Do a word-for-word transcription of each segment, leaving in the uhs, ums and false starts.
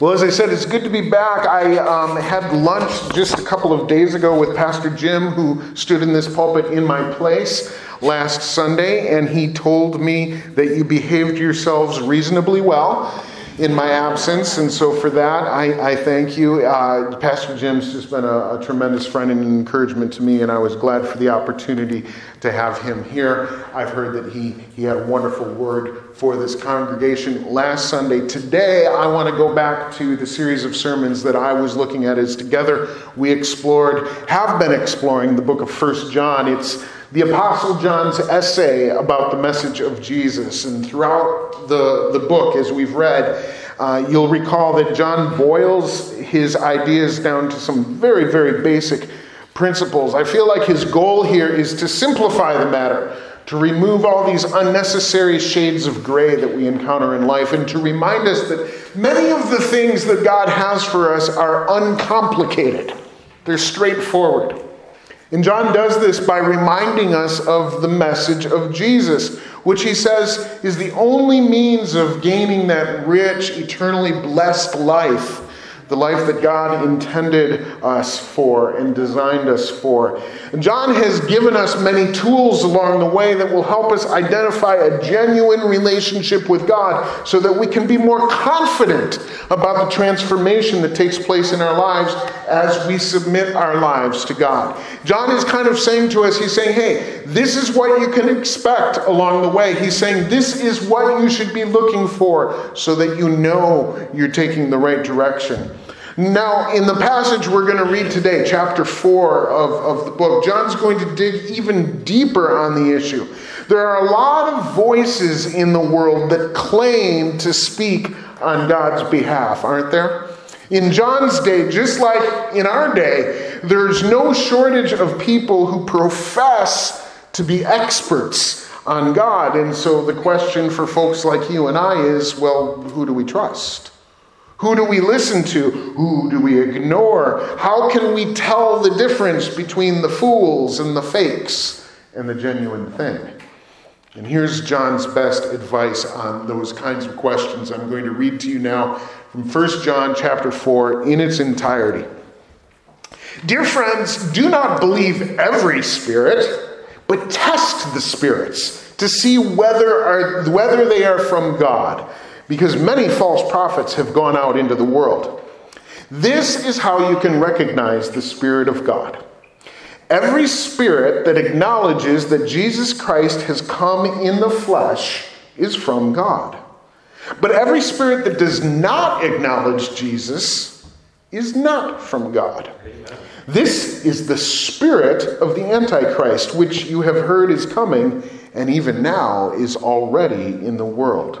Well, as I said, it's good to be back. I um, had lunch just a couple of days ago with Pastor Jim, who stood in this pulpit in my place last Sunday, and he told me that you behaved yourselves reasonably well in my absence, and so for that, I, I thank you. Uh, Pastor Jim's just been a, a tremendous friend and an encouragement to me, and I was glad for the opportunity to have him here. I've heard that he, he had a wonderful word for this congregation last Sunday. Today, I want to go back to the series of sermons that I was looking at as together we explored, have been exploring the book of First John. It's the Apostle John's essay about the message of Jesus. And throughout the, the book, as we've read, uh, you'll recall that John boils his ideas down to some very, very basic principles. I feel like his goal here is to simplify the matter, to remove all these unnecessary shades of gray that we encounter in life, and to remind us that many of the things that God has for us are uncomplicated. They're straightforward. And John does this by reminding us of the message of Jesus, which he says is the only means of gaining that rich, eternally blessed life, the life that God intended us for and designed us for. And John has given us many tools along the way that will help us identify a genuine relationship with God so that we can be more confident about the transformation that takes place in our lives as we submit our lives to God. John is kind of saying to us, he's saying, hey, this is what you can expect along the way. He's saying this is what you should be looking for so that you know you're taking the right direction. Now, in the passage we're going to read today, chapter four of, of the book, John's going to dig even deeper on the issue. There are a lot of voices in the world that claim to speak on God's behalf, aren't there? In John's day, just like in our day, there's no shortage of people who profess to be experts on God. And so the question for folks like you and I is, well, who do we trust? Who do we listen to? Who do we ignore? How can we tell the difference between the fools and the fakes and the genuine thing? And here's John's best advice on those kinds of questions. I'm going to read to you now from First John chapter four in its entirety. Dear friends, do not believe every spirit, but test the spirits to see whether are, whether they are from God, because many false prophets have gone out into the world. This is how you can recognize the Spirit of God. Every spirit that acknowledges that Jesus Christ has come in the flesh is from God. But every spirit that does not acknowledge Jesus is not from God. This is the spirit of the Antichrist, which you have heard is coming, and even now is already in the world.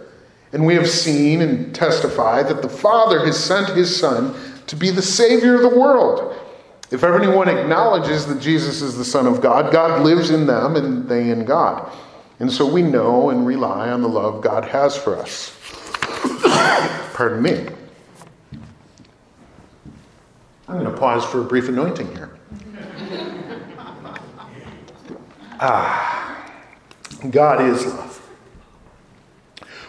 And we have seen and testify that the Father has sent his Son to be the Savior of the world. If everyone acknowledges that Jesus is the Son of God, God lives in them and they in God. And so we know and rely on the love God has for us. Pardon me. I'm going to pause for a brief anointing here. Ah, God is love.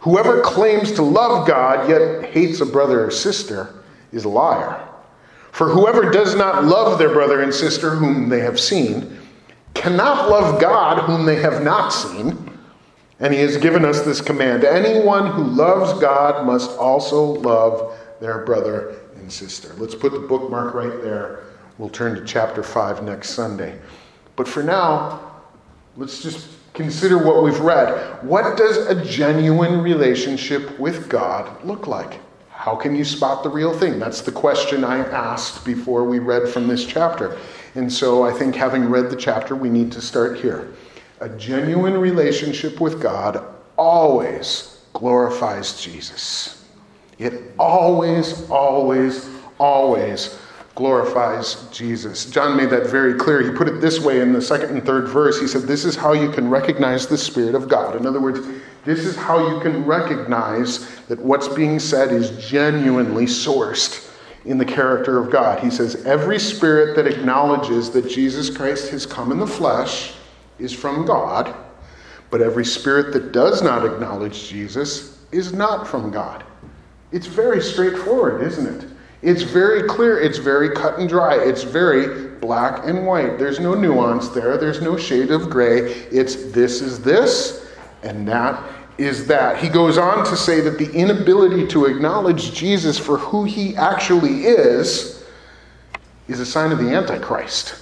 Whoever claims to love God yet hates a brother or sister is a liar. For whoever does not love their brother and sister whom they have seen cannot love God whom they have not seen. And he has given us this command: anyone who loves God must also love their brother and sister. Let's put the bookmark right there. We'll turn to chapter five next Sunday. But for now, let's just consider what we've read. What does a genuine relationship with God look like? How can you spot the real thing? That's the question I asked before we read from this chapter. And so I think, having read the chapter, we need to start here. A genuine relationship with God always glorifies Jesus. It always, always, always glorifies Jesus. John made that very clear. He put it this way in the second and third verse. He said, this is how you can recognize the Spirit of God. In other words, this is how you can recognize that what's being said is genuinely sourced in the character of God. He says, every spirit that acknowledges that Jesus Christ has come in the flesh is from God, but every spirit that does not acknowledge Jesus is not from God. It's very straightforward, isn't it? It's very clear. It's very cut and dry. It's very black and white. There's no nuance there. There's no shade of gray. It's this is this, and that is that. He goes on to say that the inability to acknowledge Jesus for who he actually is is a sign of the Antichrist.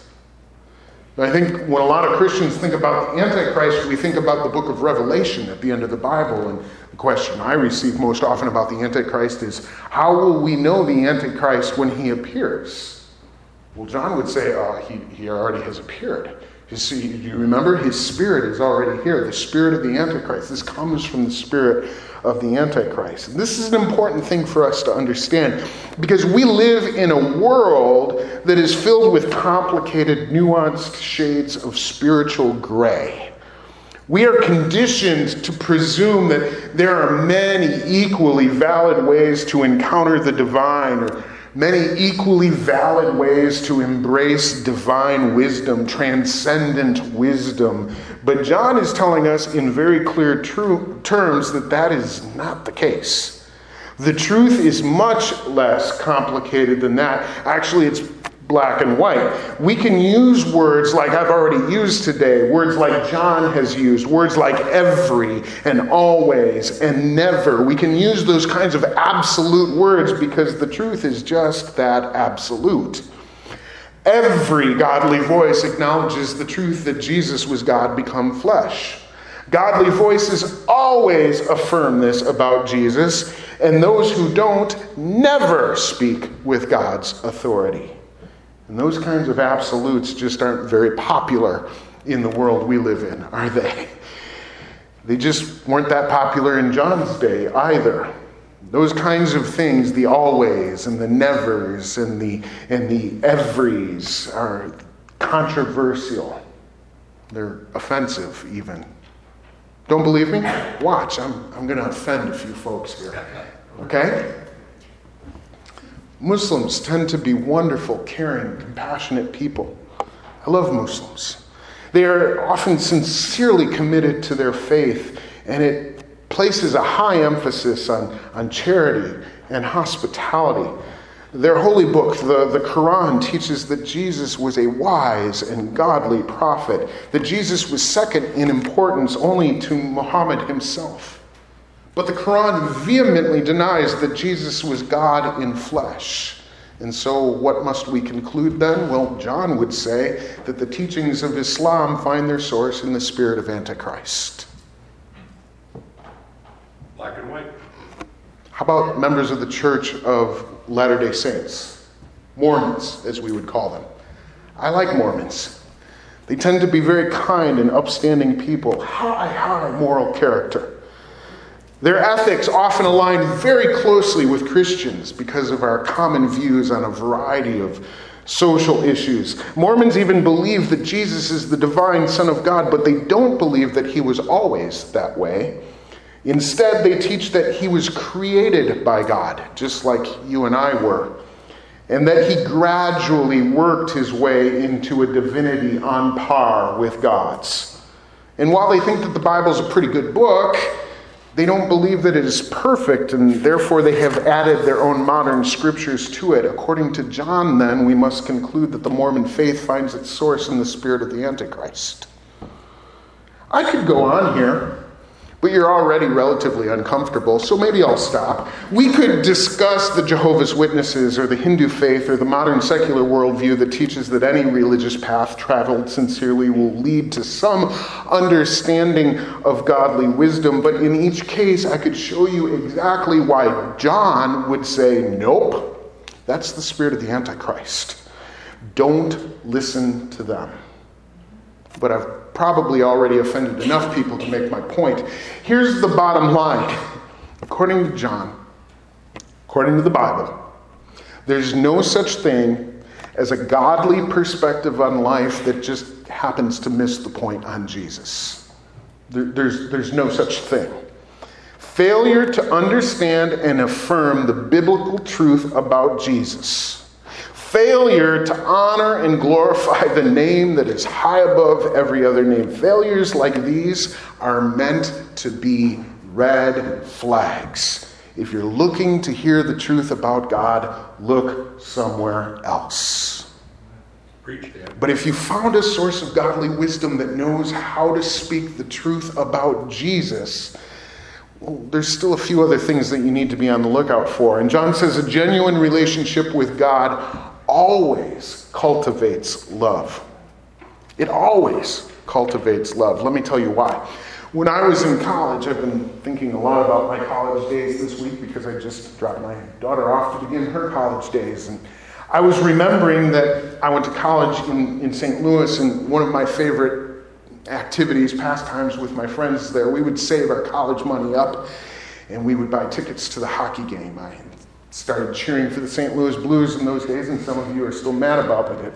I think when a lot of Christians think about the Antichrist, we think about the book of Revelation at the end of the Bible. And the question I receive most often about the Antichrist is, how will we know the Antichrist when he appears? Well, John would say, oh, he, he already has appeared. You see, you remember, his spirit is already here. The spirit of the Antichrist. This comes from the spirit of the Antichrist. And this is an important thing for us to understand, because we live in a world that is filled with complicated, nuanced shades of spiritual gray. We are conditioned to presume that there are many equally valid ways to encounter the divine, or many equally valid ways to embrace divine wisdom, transcendent wisdom. But John is telling us in very clear true terms that that is not the case. The truth is much less complicated than that. Actually, it's black and white. We can use words like I've already used today, words like John has used, words like every and always and never. We can use those kinds of absolute words, because the truth is just that, absolute. Every godly voice acknowledges the truth that Jesus was God become flesh. Godly voices always affirm this about Jesus, and those who don't never speak with God's authority. And those kinds of absolutes just aren't very popular in the world we live in, are they? They just weren't that popular in John's day either. Those kinds of things, the always and the nevers and the and the everys, are controversial. They're offensive even. Don't believe me? Watch, I'm I'm going to offend a few folks here. Okay? Muslims tend to be wonderful, caring, compassionate people. I love Muslims. They are often sincerely committed to their faith, and it places a high emphasis on, on charity and hospitality. Their holy book, the, the Quran, teaches that Jesus was a wise and godly prophet, that Jesus was second in importance only to Muhammad himself. But the Quran vehemently denies that Jesus was God in flesh. And so what must we conclude then? Well, John would say that the teachings of Islam find their source in the spirit of Antichrist. Black and white. How about members of the Church of Latter-day Saints? Mormons, as we would call them. I like Mormons. They tend to be very kind and upstanding people. High, high moral character. Their ethics often align very closely with Christians because of our common views on a variety of social issues. Mormons even believe that Jesus is the divine Son of God, but they don't believe that he was always that way. Instead, they teach that he was created by God, just like you and I were, and that he gradually worked his way into a divinity on par with God's. And while they think that the Bible is a pretty good book, they don't believe that it is perfect, and therefore they have added their own modern scriptures to it. According to John, then, we must conclude that the Mormon faith finds its source in the spirit of the Antichrist. I could go on here, but you're already relatively uncomfortable, so maybe I'll stop. We could discuss the Jehovah's Witnesses or the Hindu faith or the modern secular worldview that teaches that any religious path traveled sincerely will lead to some understanding of godly wisdom, but in each case, I could show you exactly why John would say, nope, that's the spirit of the Antichrist. Don't listen to them. But I've probably already offended enough people to make my point. Here's the bottom line. According to John, according to the Bible, there's no such thing as a godly perspective on life that just happens to miss the point on Jesus. There, there's, there's no such thing. Failure to understand and affirm the biblical truth about Jesus. Failure to honor and glorify the name that is high above every other name. Failures like these are meant to be red flags. If you're looking to hear the truth about God, look somewhere else. Preach that. But if you found a source of godly wisdom that knows how to speak the truth about Jesus, well, there's still a few other things that you need to be on the lookout for. And John says a genuine relationship with God always cultivates love. It always cultivates love. Let me tell you why. When I was in college, I've been thinking a lot about my college days this week because I just dropped my daughter off to begin her college days. And I was remembering that I went to college in, in Saint Louis, and one of my favorite activities, pastimes with my friends there, we would save our college money up and we would buy tickets to the hockey game. I started cheering for the Saint Louis Blues in those days, and some of you are still mad about it.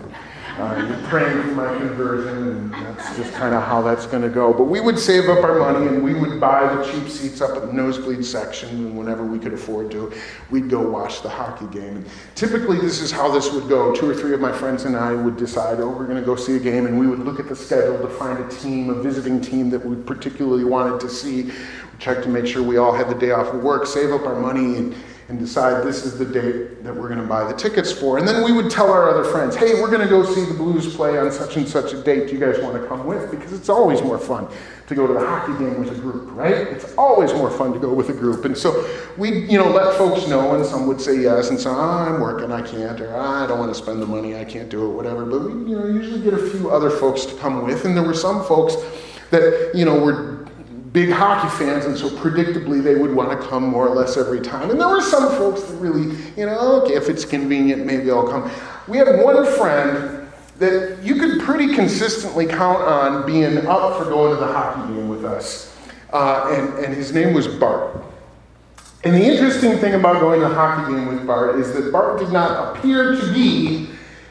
Uh, you're praying for my conversion, and that's just kind of how that's going to go. But we would save up our money, and we would buy the cheap seats up at the nosebleed section, and whenever we could afford to, we'd go watch the hockey game. And typically, this is how this would go. Two or three of my friends and I would decide, oh, we're going to go see a game, and we would look at the schedule to find a team, a visiting team that we particularly wanted to see. We checked to make sure we all had the day off of work, save up our money, and and decide this is the date that we're going to buy the tickets for. And then we would tell our other friends, hey, we're going to go see the Blues play on such and such a date. Do you guys want to come with? Because it's always more fun to go to the hockey game with a group, right? It's always more fun to go with a group. And so we, you know, let folks know, and some would say yes, and some, oh, I'm working, I can't, or I don't want to spend the money, I can't do it, whatever. But we, you know, usually get a few other folks to come with. And there were some folks that, you know, were big hockey fans, and so predictably they would want to come more or less every time. And there were some folks that really, you know, okay, if it's convenient, maybe I'll come. We had one friend that you could pretty consistently count on being up for going to the hockey game with us, uh, and, and his name was Bart. And the interesting thing about going to the hockey game with Bart is that Bart did not appear to be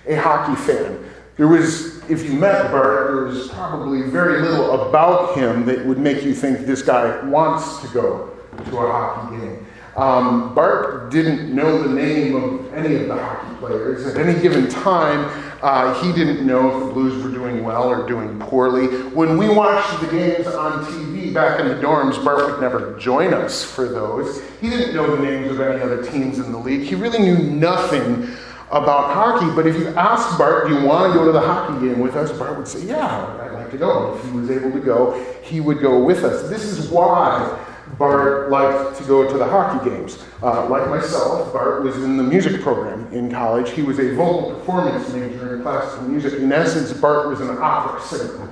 a hockey fan. There was, if you met Bart, there was probably very little about him that would make you think this guy wants to go to a hockey game. Um, Bart didn't know the name of any of the hockey players. At any given time, uh, he didn't know if the Blues were doing well or doing poorly. When we watched the games on T V back in the dorms, Bart would never join us for those. He didn't know the names of any other teams in the league. He really knew nothing about hockey, but if you asked Bart, do you want to go to the hockey game with us? Bart would say, yeah, I'd like to go. If he was able to go, he would go with us. This is why Bart liked to go to the hockey games. Uh, like myself, Bart was in the music program in college. He was a vocal performance major in classical music. In essence, Bart was an opera singer.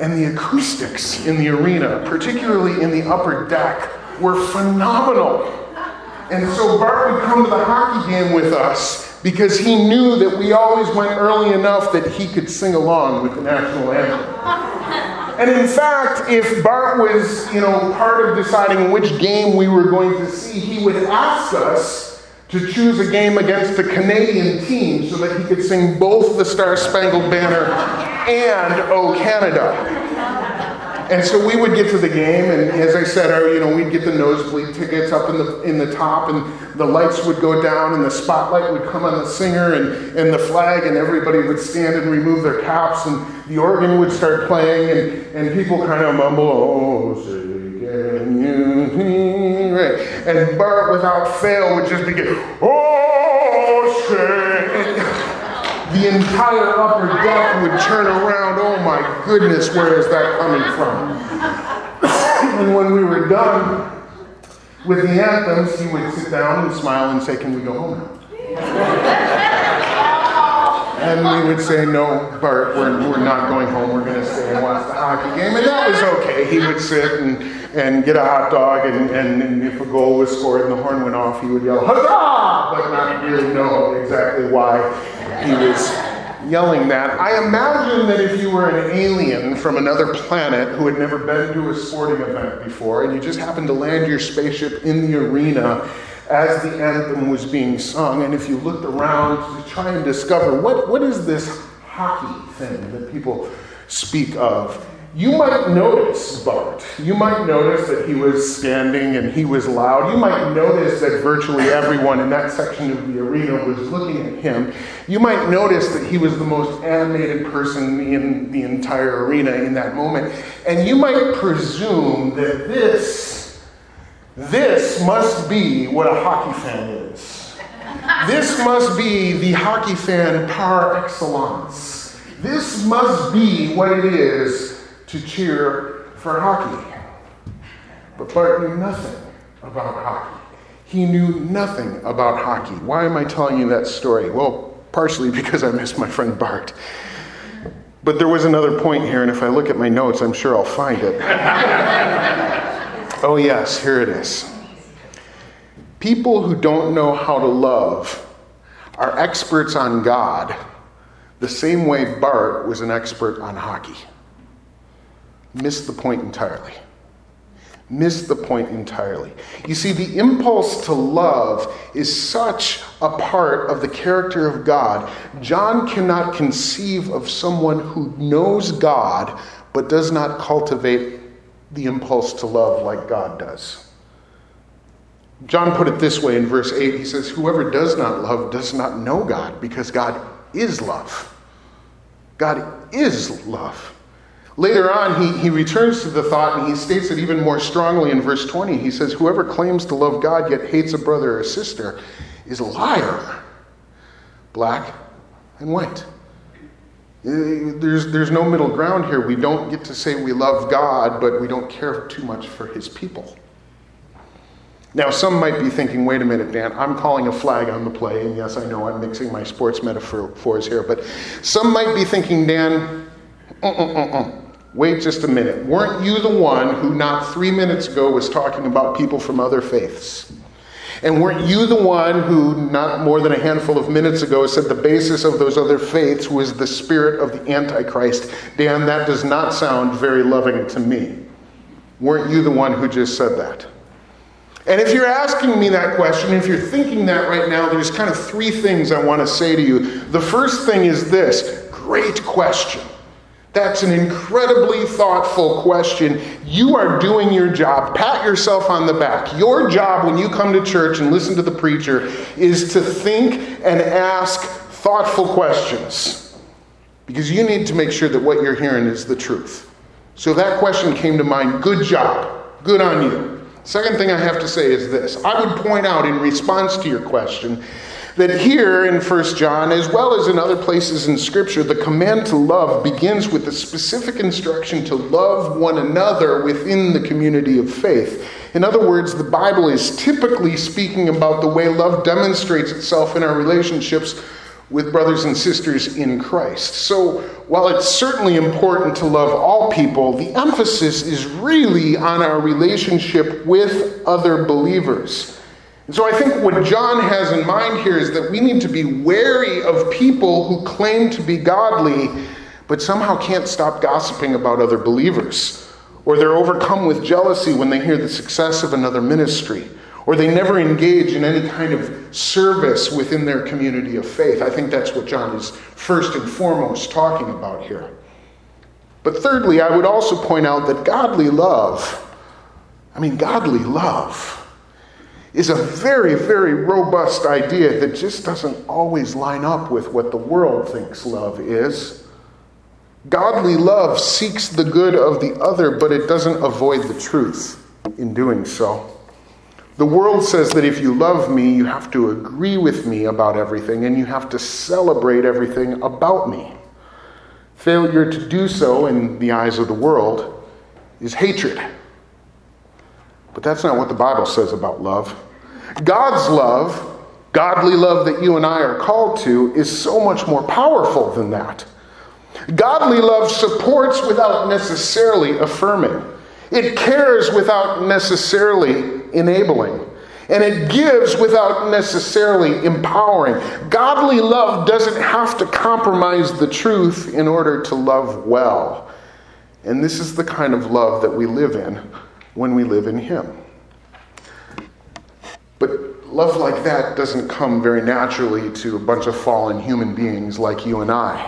And the acoustics in the arena, particularly in the upper deck, were phenomenal. And so Bart would come to the hockey game with us, because he knew that we always went early enough that he could sing along with the national anthem. And in fact, if Bart was, you know, part of deciding which game we were going to see, he would ask us to choose a game against a Canadian team so that he could sing both the Star Spangled Banner and O Canada. And so we would get to the game, and as I said, our, you know, we'd get the nosebleed tickets up in the in the top, and the lights would go down, and the spotlight would come on the singer, and, and the flag, and everybody would stand and remove their caps, and the organ would start playing, and, and people kind of mumble, "Oh, say can you hear?" Right? And Bart, without fail, would just begin, "Oh, say." The entire upper deck would turn around. Oh my goodness, where is that coming from? And when we were done with the anthems, he would sit down and smile and say, "Can we go home now?" And we would say, "No, Bart, we're, we're not going home. We're going to stay and watch the hockey game." And that was okay. He would sit and, and get a hot dog, and, and, and if a goal was scored and the horn went off, he would yell, "Huzzah!" But not really know exactly why he was yelling that. I imagine that if you were an alien from another planet who had never been to a sporting event before, and you just happened to land your spaceship in the arena as the anthem was being sung, and if you looked around to try and discover what, what is this hockey thing that people speak of, you might notice Bart. You might notice that he was standing and he was loud. You might notice that virtually everyone in that section of the arena was looking at him. You might notice that he was the most animated person in the entire arena in that moment. And you might presume that this, this must be what a hockey fan is. This must be the hockey fan par excellence. This must be what it is to cheer for hockey. But Bart knew nothing about hockey. He knew nothing about hockey. Why am I telling you that story? Well, partially because I miss my friend Bart. But there was another point here, and if I look at my notes, I'm sure I'll find it. Oh yes, here it is. People who don't know how to love are experts on God, the same way Bart was an expert on hockey. Missed the point entirely. Missed the point entirely. You see, the impulse to love is such a part of the character of God. John cannot conceive of someone who knows God but does not cultivate the impulse to love like God does. John put it this way in verse eight. He says, "Whoever does not love does not know God, because God is love." God is love. Later on, he, he returns to the thought, and he states it even more strongly in verse twenty. He says, "Whoever claims to love God yet hates a brother or sister is a liar." Black and white. There's, there's no middle ground here. We don't get to say we love God, but we don't care too much for his people. Now, some might be thinking, wait a minute, Dan, I'm calling a flag on the play. And yes, I know I'm mixing my sports metaphors here. But some might be thinking, Dan, uh-uh-uh-uh. wait just a minute. Weren't you the one who not three minutes ago was talking about people from other faiths? And weren't you the one who not more than a handful of minutes ago said the basis of those other faiths was the spirit of the Antichrist? Dan, that does not sound very loving to me. Weren't you the one who just said that? And if you're asking me that question, if you're thinking that right now, there's kind of three things I want to say to you. The first thing is this: great question. That's an incredibly thoughtful question. You are doing your job. Pat yourself on the back. Your job when you come to church and listen to the preacher is to think and ask thoughtful questions, because you need to make sure that what you're hearing is the truth. So that question came to mind. Good job. Good on you. Second thing I have to say is this. I would point out in response to your question that here in First John, as well as in other places in Scripture, the command to love begins with the specific instruction to love one another within the community of faith. In other words, the Bible is typically speaking about the way love demonstrates itself in our relationships with brothers and sisters in Christ. So while it's certainly important to love all people, the emphasis is really on our relationship with other believers. And so I think what John has in mind here is that we need to be wary of people who claim to be godly, but somehow can't stop gossiping about other believers. Or they're overcome with jealousy when they hear the success of another ministry. Or they never engage in any kind of service within their community of faith. I think that's what John is first and foremost talking about here. But thirdly, I would also point out that godly love, I mean, godly love is a very, very robust idea that just doesn't always line up with what the world thinks love is. Godly love seeks the good of the other, but it doesn't avoid the truth in doing so. The world says that if you love me, you have to agree with me about everything, and you have to celebrate everything about me. Failure to do so, in the eyes of the world, is hatred. But that's not what the Bible says about love. God's love, godly love that you and I are called to, is so much more powerful than that. Godly love supports without necessarily affirming. It cares without necessarily enabling. And it gives without necessarily empowering. Godly love doesn't have to compromise the truth in order to love well. And this is the kind of love that we live in when we live in Him. But love like that doesn't come very naturally to a bunch of fallen human beings like you and I.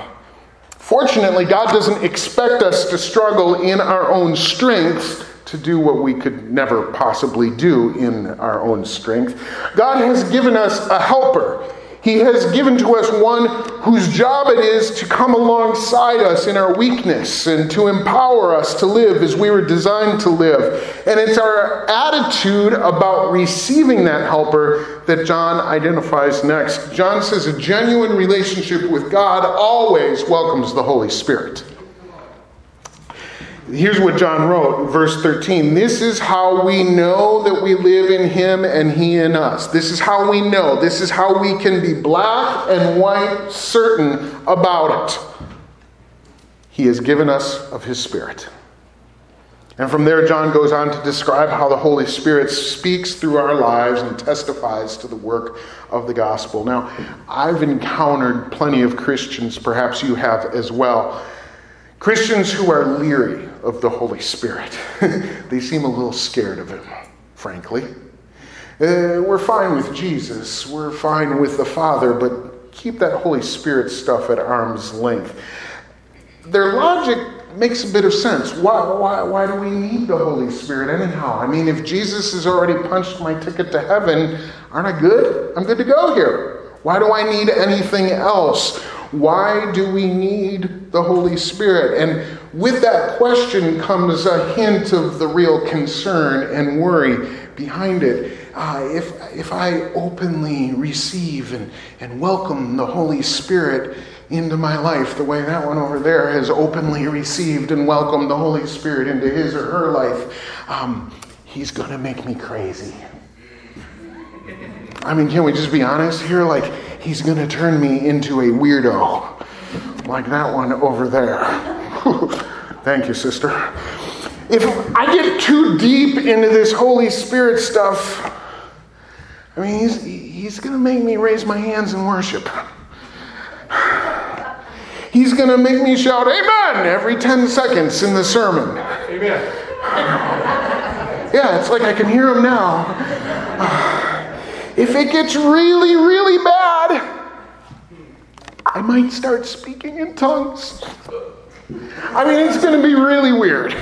Fortunately, God doesn't expect us to struggle in our own strength to do what we could never possibly do in our own strength. God has given us a helper. He has given to us one whose job it is to come alongside us in our weakness and to empower us to live as we were designed to live. And it's our attitude about receiving that helper that John identifies next. John says a genuine relationship with God always welcomes the Holy Spirit. Here's what John wrote, verse thirteen. This is how we know that we live in Him and He in us. This is how we know. This is how we can be black and white certain about it. He has given us of His Spirit. And from there, John goes on to describe how the Holy Spirit speaks through our lives and testifies to the work of the gospel. Now, I've encountered plenty of Christians, perhaps you have as well, Christians who are leery of the Holy Spirit. They seem a little scared of Him, frankly. Uh, we're fine with Jesus. We're fine with the Father, but keep that Holy Spirit stuff at arm's length. Their logic makes a bit of sense. Why, why, why do we need the Holy Spirit anyhow? I mean, if Jesus has already punched my ticket to heaven, aren't I good? I'm good to go here. Why do I need anything else? Why do we need the Holy Spirit? And with that question comes a hint of the real concern and worry behind it. Uh, if if I openly receive and, and welcome the Holy Spirit into my life, the way that one over there has openly received and welcomed the Holy Spirit into his or her life, um, he's going to make me crazy. I mean, can we just be honest here? Like, he's going to turn me into a weirdo, like that one over there. Thank you, sister. If I get too deep into this Holy Spirit stuff, I mean, he's, he's going to make me raise my hands in worship. He's going to make me shout, amen, every ten seconds in the sermon. Amen. Yeah, it's like I can hear him now. If it gets really, really bad, I might start speaking in tongues. I mean, it's going to be really weird.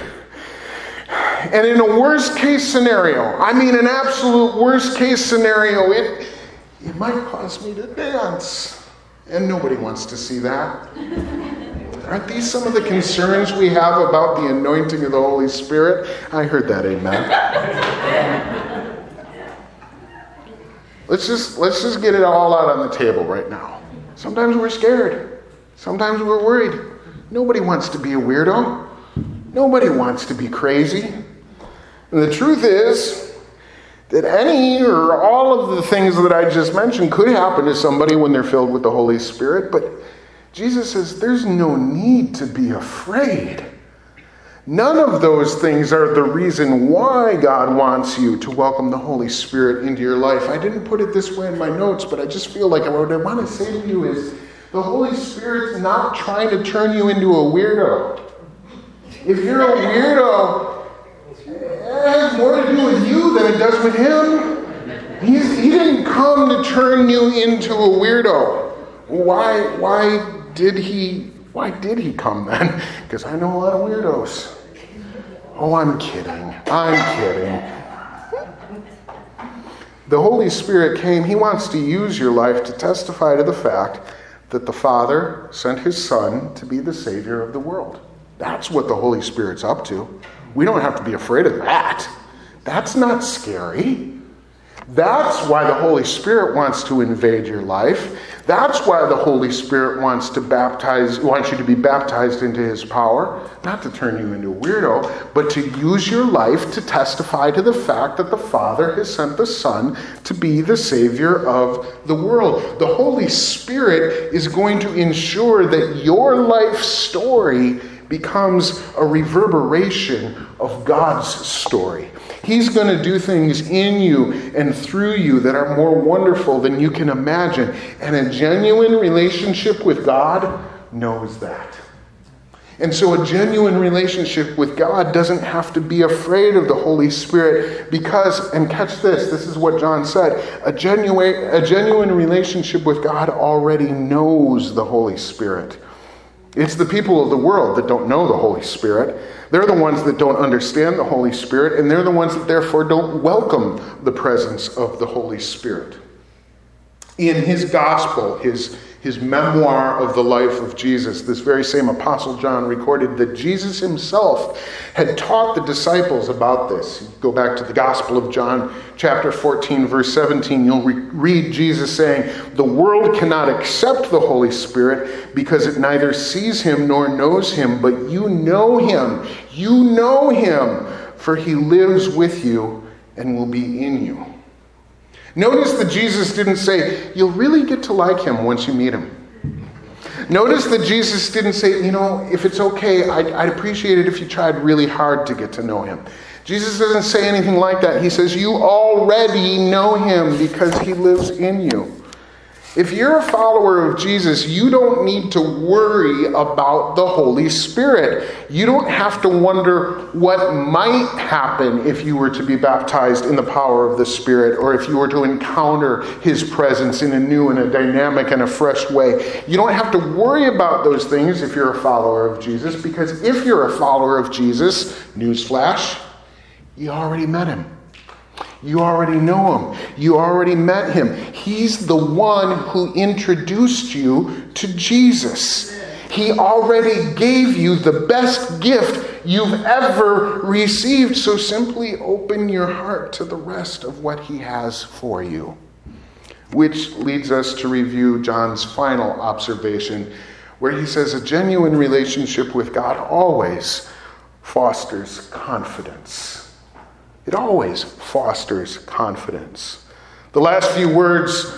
And in a worst case scenario, I mean an absolute worst case scenario, it, it might cause me to dance. And nobody wants to see that. Aren't these some of the concerns we have about the anointing of the Holy Spirit? I heard that, amen. Let's just let's just get it all out on the table right now. Sometimes we're scared. Sometimes we're worried. Nobody wants to be a weirdo. Nobody wants to be crazy. And the truth is that any or all of the things that I just mentioned could happen to somebody when they're filled with the Holy Spirit. But Jesus says there's no need to be afraid. None of those things are the reason why God wants you to welcome the Holy Spirit into your life. I didn't put it this way in my notes, but I just feel like what I want to say to you is the Holy Spirit's not trying to turn you into a weirdo. If you're a weirdo, it has more to do with you than it does with him. He's, he didn't come to turn you into a weirdo. Why, why did he... Why did he come then? Because I know a lot of weirdos. Oh, I'm kidding. I'm kidding. The Holy Spirit came. He wants to use your life to testify to the fact that the Father sent his Son to be the Savior of the world. That's what the Holy Spirit's up to. We don't have to be afraid of that. That's not scary. That's why the Holy Spirit wants to invade your life. That's why the Holy Spirit wants to baptize, wants you to be baptized into his power. Not to turn you into a weirdo, but to use your life to testify to the fact that the Father has sent the Son to be the Savior of the world. The Holy Spirit is going to ensure that your life story becomes a reverberation of God's story. He's going to do things in you and through you that are more wonderful than you can imagine. And a genuine relationship with God knows that. And so a genuine relationship with God doesn't have to be afraid of the Holy Spirit because, and catch this, this is what John said, a genuine, a genuine relationship with God already knows the Holy Spirit. It's the people of the world that don't know the Holy Spirit. They're the ones that don't understand the Holy Spirit, and they're the ones that therefore don't welcome the presence of the Holy Spirit. In his gospel, his, his memoir of the life of Jesus, this very same Apostle John recorded that Jesus himself had taught the disciples about this. Go back to the Gospel of John, chapter fourteen, verse seventeen. You'll re- read Jesus saying, "The world cannot accept the Holy Spirit because it neither sees him nor knows him, but you know him. You know him, for he lives with you and will be in you." Notice that Jesus didn't say, "You'll really get to like him once you meet him." Notice that Jesus didn't say, "You know, if it's okay, I'd, I'd appreciate it if you tried really hard to get to know him." Jesus doesn't say anything like that. He says, "You already know him because he lives in you." If you're a follower of Jesus, you don't need to worry about the Holy Spirit. You don't have to wonder what might happen if you were to be baptized in the power of the Spirit, or if you were to encounter his presence in a new and a dynamic and a fresh way. You don't have to worry about those things if you're a follower of Jesus, because if you're a follower of Jesus, newsflash, you already met him. You already know him. You already met him. He's the one who introduced you to Jesus. He already gave you the best gift you've ever received. So simply open your heart to the rest of what he has for you. Which leads us to review John's final observation, where he says a genuine relationship with God always fosters confidence. It always fosters confidence. The last few words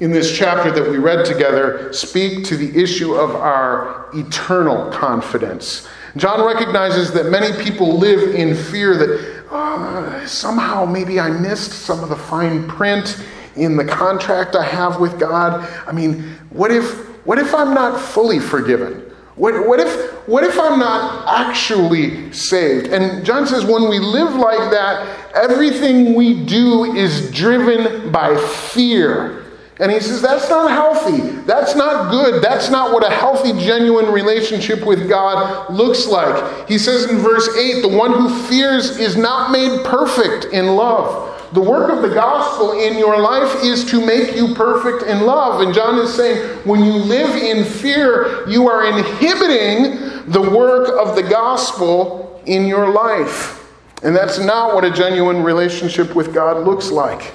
in this chapter that we read together speak to the issue of our eternal confidence. John recognizes that many people live in fear that uh, somehow maybe I missed some of the fine print in the contract I have with God. I mean, what if what if I'm not fully forgiven? What, what if what if I'm not actually saved? And John says when we live like that, everything we do is driven by fear. And he says that's not healthy. That's not good. That's not what a healthy, genuine relationship with God looks like. He says in verse eight, the one who fears is not made perfect in love. The work of the gospel in your life is to make you perfect in love. And John is saying, when you live in fear, you are inhibiting the work of the gospel in your life. And that's not what a genuine relationship with God looks like.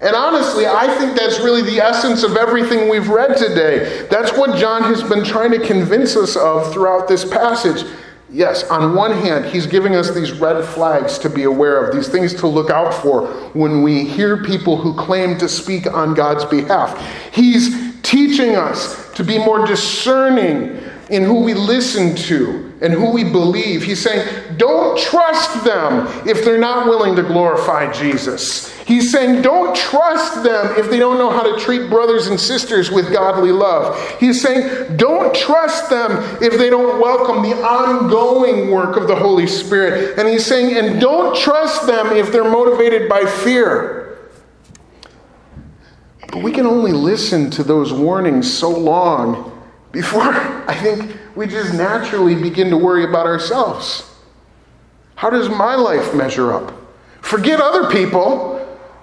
And honestly, I think that's really the essence of everything we've read today. That's what John has been trying to convince us of throughout this passage. Yes, on one hand, he's giving us these red flags to be aware of, these things to look out for when we hear people who claim to speak on God's behalf. He's teaching us to be more discerning in who we listen to and who we believe. He's saying, don't trust them if they're not willing to glorify Jesus. He's saying, don't trust them if they don't know how to treat brothers and sisters with godly love. He's saying, don't trust them if they don't welcome the ongoing work of the Holy Spirit. And he's saying, and don't trust them if they're motivated by fear. But we can only listen to those warnings so long before, I think, we just naturally begin to worry about ourselves. How does my life measure up? Forget other people.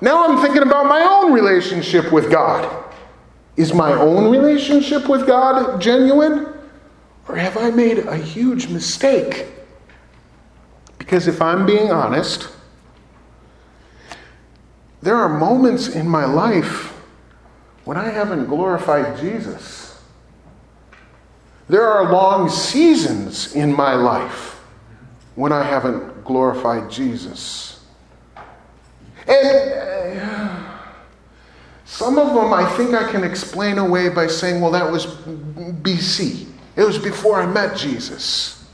Now I'm thinking about my own relationship with God. Is my own relationship with God genuine? Or have I made a huge mistake? Because if I'm being honest, there are moments in my life when I haven't glorified Jesus. There are long seasons in my life when I haven't glorified Jesus. And uh, some of them I think I can explain away by saying, well, that was B C. It was before I met Jesus.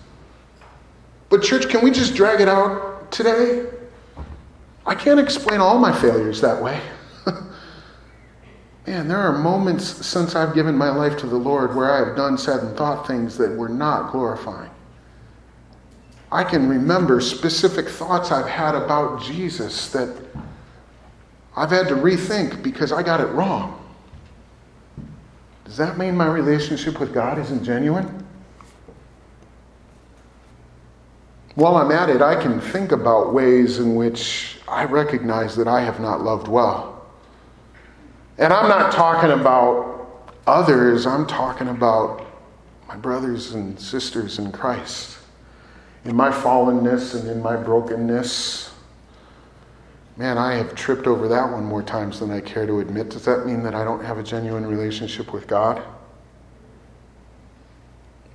But church, can we just drag it out today? I can't explain all my failures that way. Man, there are moments since I've given my life to the Lord where I have done, said, and thought things that were not glorifying. I can remember specific thoughts I've had about Jesus that I've had to rethink because I got it wrong. Does that mean my relationship with God isn't genuine? While I'm at it, I can think about ways in which I recognize that I have not loved well. And I'm not talking about others. I'm talking about my brothers and sisters in Christ. In my fallenness and in my brokenness. Man, I have tripped over that one more times than I care to admit. Does that mean that I don't have a genuine relationship with God?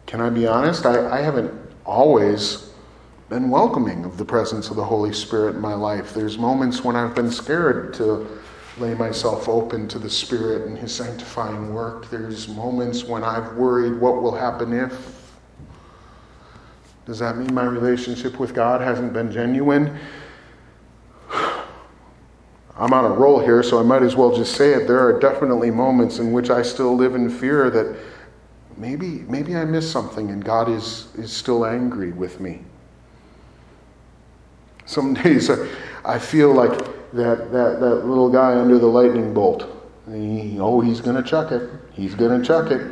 Can I be honest? I, I haven't always been welcoming of the presence of the Holy Spirit in my life. There's moments when I've been scared to lay myself open to the Spirit and His sanctifying work. There's moments when I've worried what will happen if. Does that mean my relationship with God hasn't been genuine? I'm on a roll here, so I might as well just say it. There are definitely moments in which I still live in fear that maybe maybe I missed something and God is, is still angry with me. Some days I, I feel like That, that that little guy under the lightning bolt. He, oh, he's going to chuck it. He's going to chuck it.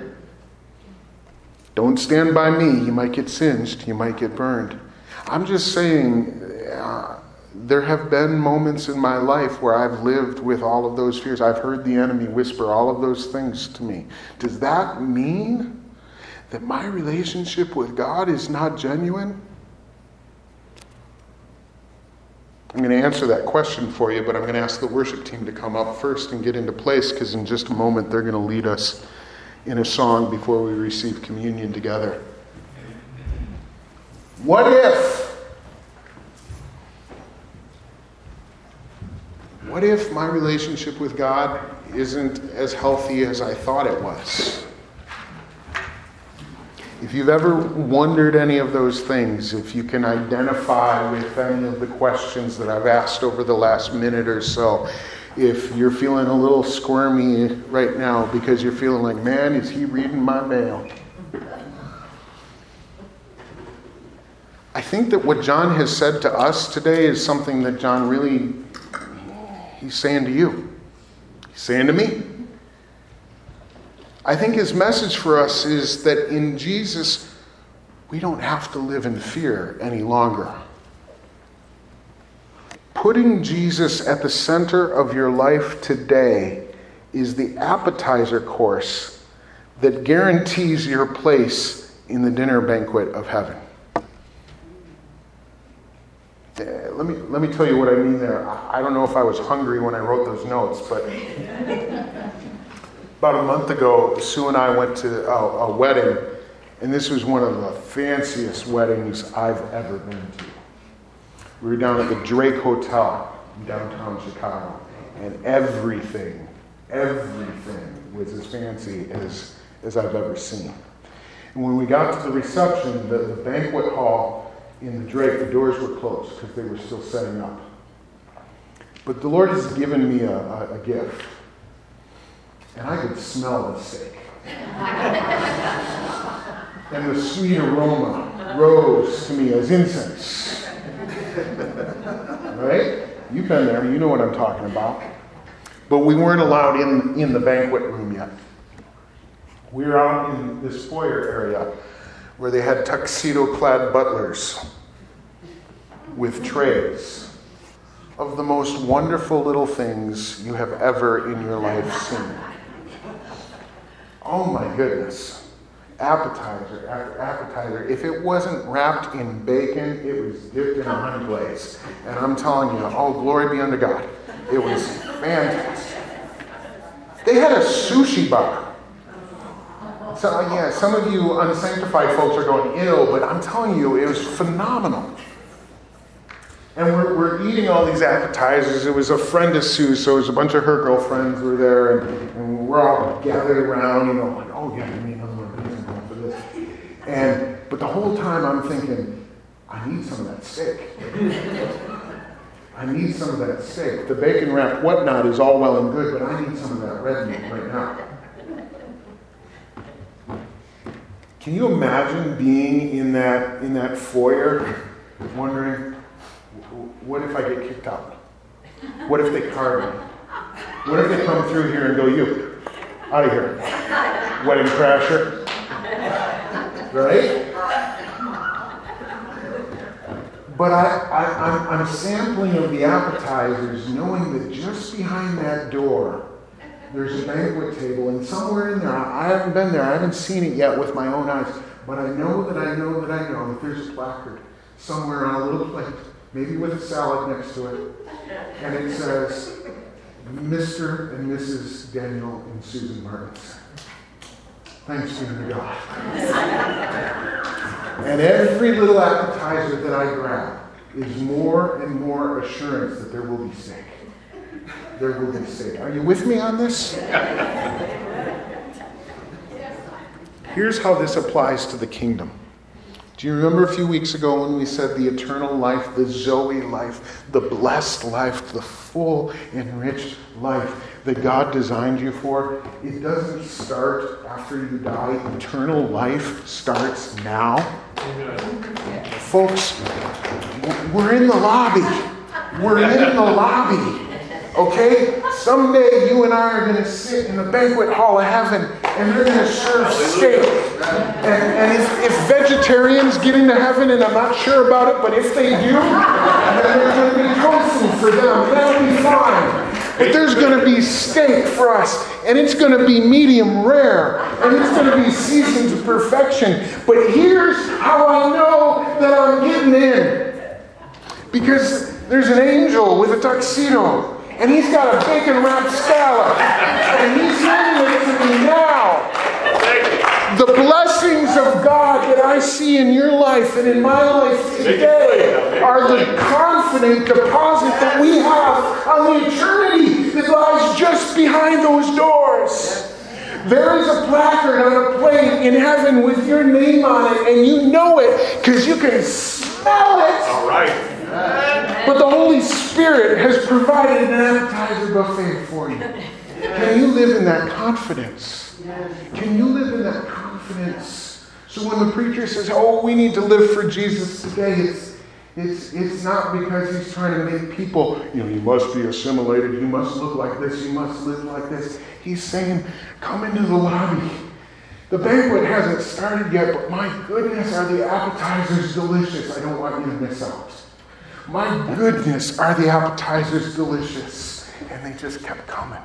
Don't stand by me. You might get singed. You might get burned. I'm just saying uh, there have been moments in my life where I've lived with all of those fears. I've heard the enemy whisper all of those things to me. Does that mean that my relationship with God is not genuine? I'm going to answer that question for you, but I'm going to ask the worship team to come up first and get into place, because in just a moment they're going to lead us in a song before we receive communion together. What if? What if my relationship with God isn't as healthy as I thought it was? If you've ever wondered any of those things, if you can identify with any of the questions that I've asked over the last minute or so, if you're feeling a little squirmy right now because you're feeling like, man, is he reading my mail? I think that what John has said to us today is something that John really, he's saying to you. He's saying to me. I think his message for us is that in Jesus, we don't have to live in fear any longer. Putting Jesus at the center of your life today is the appetizer course that guarantees your place in the dinner banquet of heaven. Let me, let me tell you what I mean there. I don't know if I was hungry when I wrote those notes, but... About a month ago, Sue and I went to a, a wedding, and this was one of the fanciest weddings I've ever been to. We were down at the Drake Hotel in downtown Chicago, and everything, everything was as fancy as, as I've ever seen. And when we got to the reception, the, the banquet hall in the Drake, the doors were closed because they were still setting up. But the Lord has given me a, a, a gift. And I could smell the steak. And the sweet aroma rose to me as incense. Right? You've been there. You know what I'm talking about. But we weren't allowed in, in the banquet room yet. We were out in this foyer area where they had tuxedo-clad butlers with trays of the most wonderful little things you have ever in your life seen. Oh my goodness. Appetizer after appetizer. If it wasn't wrapped in bacon, it was dipped in a honey glaze. And I'm telling you, all glory be unto God. It was fantastic. They had a sushi bar. So yeah, some of you unsanctified folks are going ill, but I'm telling you, it was phenomenal. And we're, we're eating all these appetizers. It was a friend of Sue's, so it was a bunch of her girlfriends were there, and, and we're all gathered around, you know, like, oh yeah, I need another one for this. And but the whole time I'm thinking, I need some of that steak. I need some of that steak. The bacon wrapped whatnot is all well and good, but I need some of that red meat right now. Can you imagine being in that in that foyer, wondering? What if I get kicked out? What if they card me? What if they come through here and go, you, out of here, wedding crasher? Right? But I, I, I'm, I'm sampling of the appetizers, knowing that just behind that door, there's a banquet table, and somewhere in there, I haven't been there, I haven't seen it yet with my own eyes, but I know that I know that I know that there's a placard somewhere on a little plate, maybe with a salad next to it, and it says, Mister and Missus Daniel and Susan Martinson. Thanks be to God. And every little appetizer that I grab is more and more assurance that there will be steak. There will be steak. Are you with me on this? Here's how this applies to the kingdom. Do you remember a few weeks ago when we said the eternal life, the Zoe life, the blessed life, the full, enriched life that God designed you for? It doesn't start after you die. Eternal life starts now. Amen. Folks, we're in the lobby. We're in the lobby. Okay? Someday you and I are going to sit in the banquet hall of heaven, and they're going to serve steak. And, and if, if vegetarians get into heaven, and I'm not sure about it, but if they do, then there's going to be tofu for them. That'll be fine. But there's going to be steak for us, and it's going to be medium rare, and it's going to be seasoned to perfection. But here's how I know that I'm getting in. Because there's an angel with a tuxedo. And he's got a bacon-wrapped salad. And he's handing it to me now. The blessings of God that I see in your life and in my life today are the confident deposit that we have on the eternity that lies just behind those doors. There is a placard on a plate in heaven with your name on it, and you know it because you can smell it. All right. But the Holy Spirit has provided an appetizer buffet for you. Can you live in that confidence? Can you live in that confidence? So when the preacher says, oh, we need to live for Jesus today, it's it's it's not because he's trying to make people, you know, you must be assimilated, you must look like this, you must live like this. He's saying, come into the lobby. The banquet hasn't started yet, but my goodness, are the appetizers delicious? I don't want you to miss out. My goodness, are the appetizers delicious? And they just kept coming.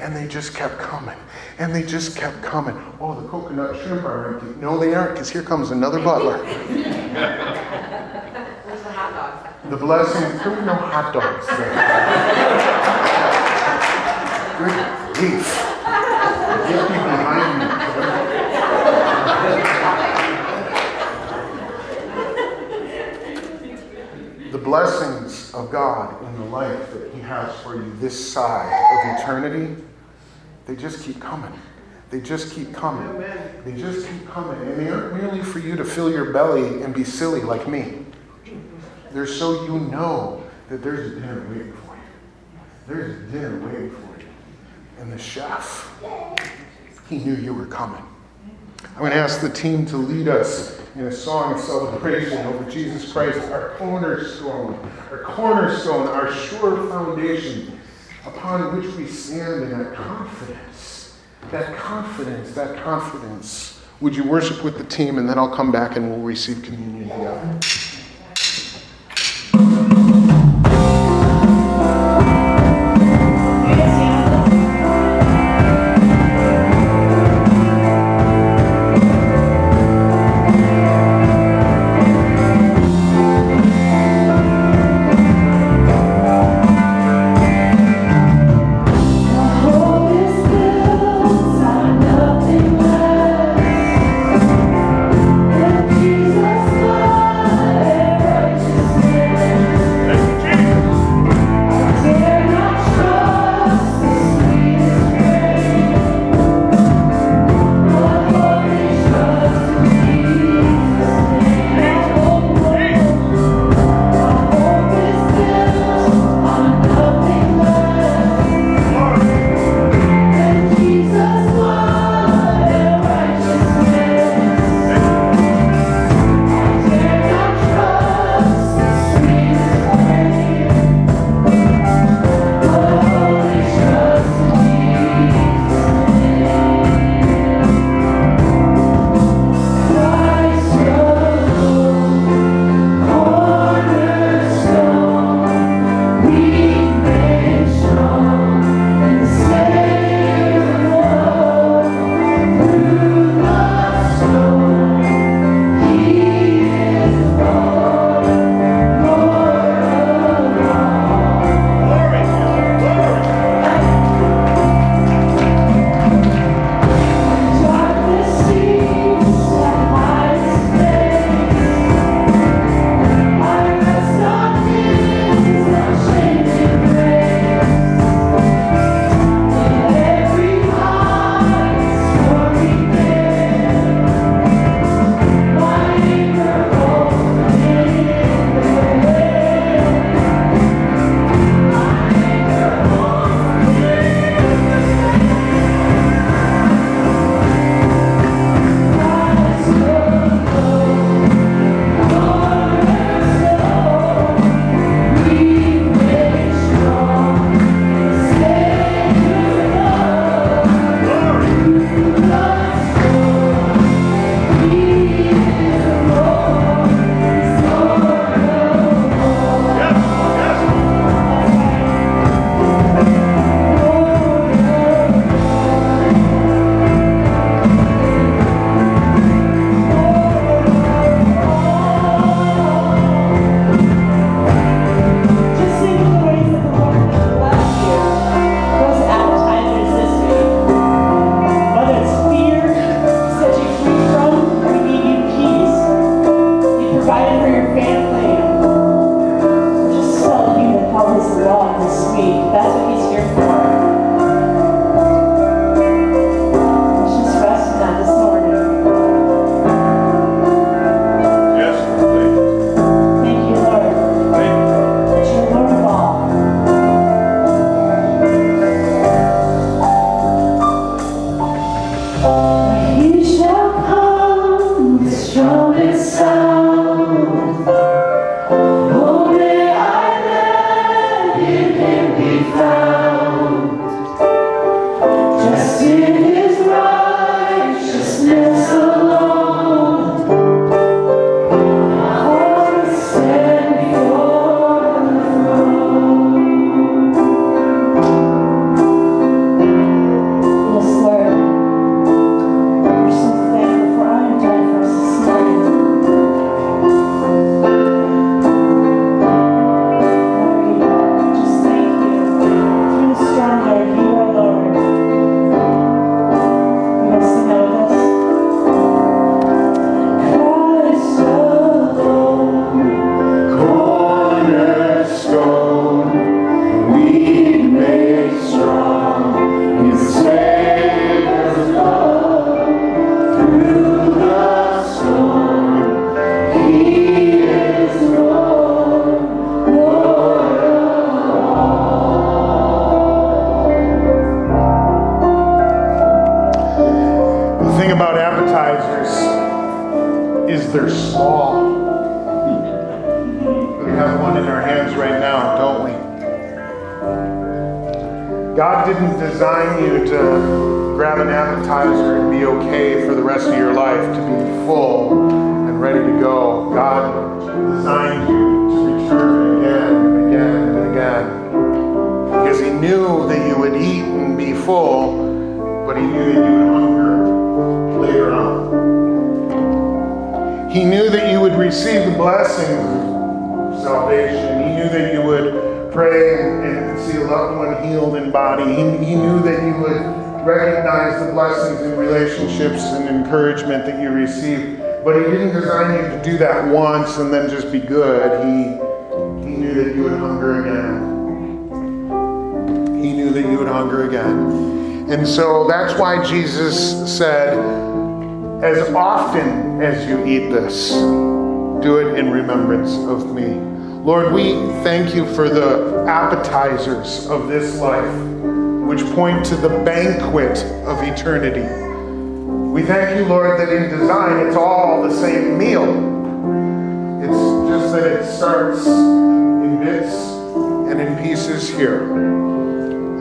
And they just kept coming. And they just kept coming. Oh, the coconut shrimp are empty. No, they aren't, because here comes another butler. There's the hot dogs. The blessing. There were no hot dogs there. Good grief. Get me behind me. The blessings of God in the life that He has for you this side of eternity, they just keep coming. They just keep coming. Amen. They just keep coming. And they aren't merely for you to fill your belly and be silly like me. They're so you know that there's a dinner waiting for you. There's a dinner waiting for you. And the chef, he knew you were coming. I'm going to ask the team to lead us in a song of celebration over Jesus Christ, our cornerstone, our cornerstone, our sure foundation upon which we stand in that confidence, that confidence, that confidence. Would you worship with the team, and then I'll come back and we'll receive communion together. they're small. We have one in our hands right now, don't we? God didn't design you to grab an appetizer and be okay for the rest of your life, to be full and ready to go. God designed you to return again and again and again, because he knew that you would eat and be full, but he knew that you would hunger later on. He knew that you would receive the blessings salvation. He knew that you would pray and see a loved one healed in body. He, he knew that you would recognize the blessings in relationships and encouragement that you receive. But he didn't design you to do that once and then just be good. He, he knew that you would hunger again. He knew that you would hunger again. And so that's why Jesus said, as often as you eat this, do it in remembrance of me. Lord, we thank you for the appetizers of this life, which point to the banquet of eternity. We thank you, Lord, that in design it's all the same meal. It's just that it starts in bits and in pieces here.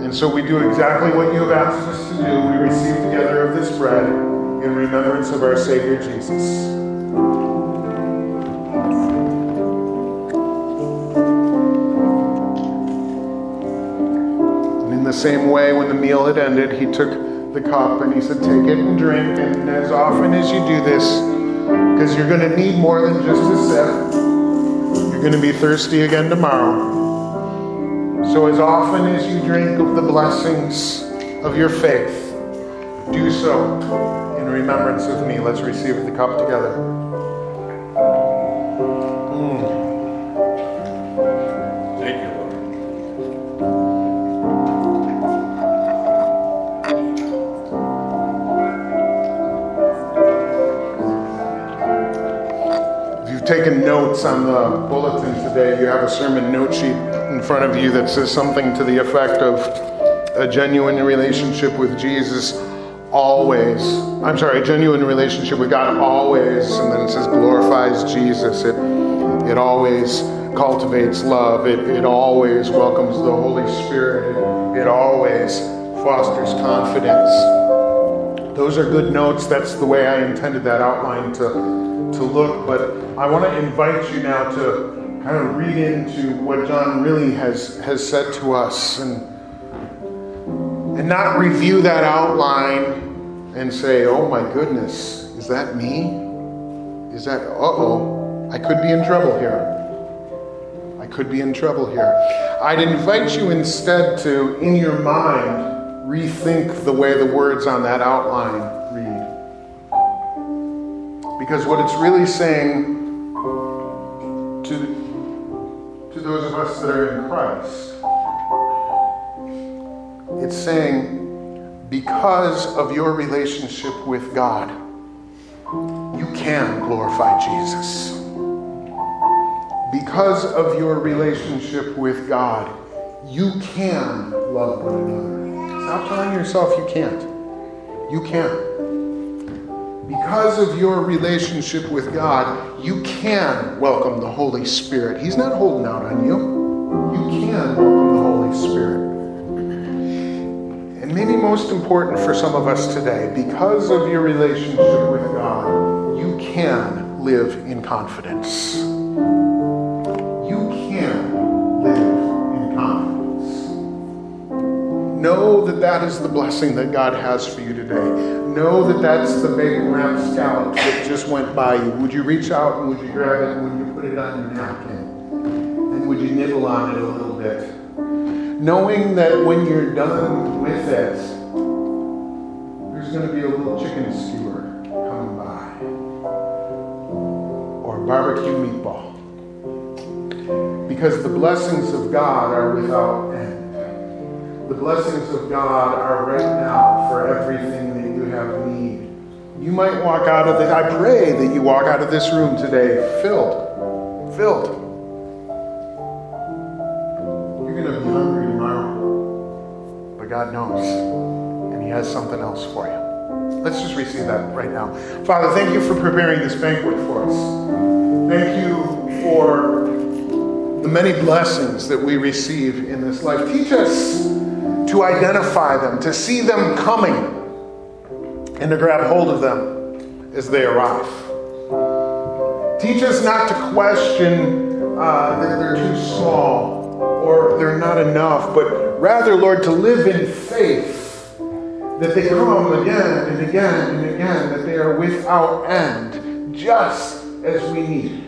And so we do exactly what you have asked us to do. We receive together of this bread in remembrance of our Savior Jesus. The same way, when the meal had ended, he took the cup and he said, take it and drink, and as often as you do this, because you're going to need more than just a sip, you're going to be thirsty again tomorrow. So as often as you drink of the blessings of your faith, do so in remembrance of me. Let's receive the cup together. Mm. Thank you, Lord. Taken notes on the bulletin today, you have a sermon note sheet in front of you that says something to the effect of a genuine relationship with Jesus always, I'm sorry, a genuine relationship with God always, and then it says glorifies Jesus. It it always cultivates love. It, it always welcomes the Holy Spirit. It, it always fosters confidence. Those are good notes. That's the way I intended that outline to to look, but I want to invite you now to kind of read into what John really has, has said to us, and and not review that outline and say, oh my goodness, is that me? Is that, uh-oh, I could be in trouble here. I could be in trouble here. I'd invite you instead to, in your mind, rethink the way the words on that outline. Because what it's really saying to, to those of us that are in Christ, it's saying, because of your relationship with God, you can glorify Jesus. Because of your relationship with God, you can love one another. Stop telling yourself you can't. You can. Because of your relationship with God, you can welcome the Holy Spirit. He's not holding out on you. You can welcome the Holy Spirit. And maybe most important for some of us today, because of your relationship with God, you can live in confidence. You can live in confidence. Know that that is the blessing that God has for you today. Know that that's the bacon wrap scallop that just went by you. Would you reach out and would you grab it and would you put it on your napkin? And would you nibble on it a little bit? Knowing that when you're done with it, there's going to be a little chicken skewer coming by. Or a barbecue meatball. Because the blessings of God are without end. The blessings of God are right now for everything that have need. You might walk out of this, I pray that you walk out of this room today filled, filled. You're going to be hungry tomorrow, but God knows, and he has something else for you. Let's just receive that right now. Father, thank you for preparing this banquet for us. Thank you for the many blessings that we receive in this life. Teach us to identify them, to see them coming, and to grab hold of them as they arrive. Teach us not to question uh, that they're too small or they're not enough, but rather, Lord, to live in faith that they come again and again and again, that they are without end, just as we need.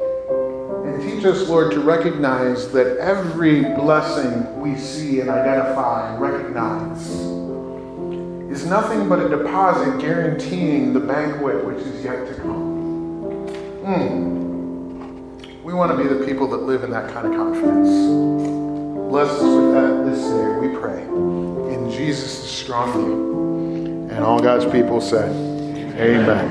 And teach us, Lord, to recognize that every blessing we see and identify and recognize is nothing but a deposit guaranteeing the banquet which is yet to come. Mm. We want to be the people that live in that kind of confidence. Bless us with that this day, we pray. In Jesus' strong name. And all God's people said, amen.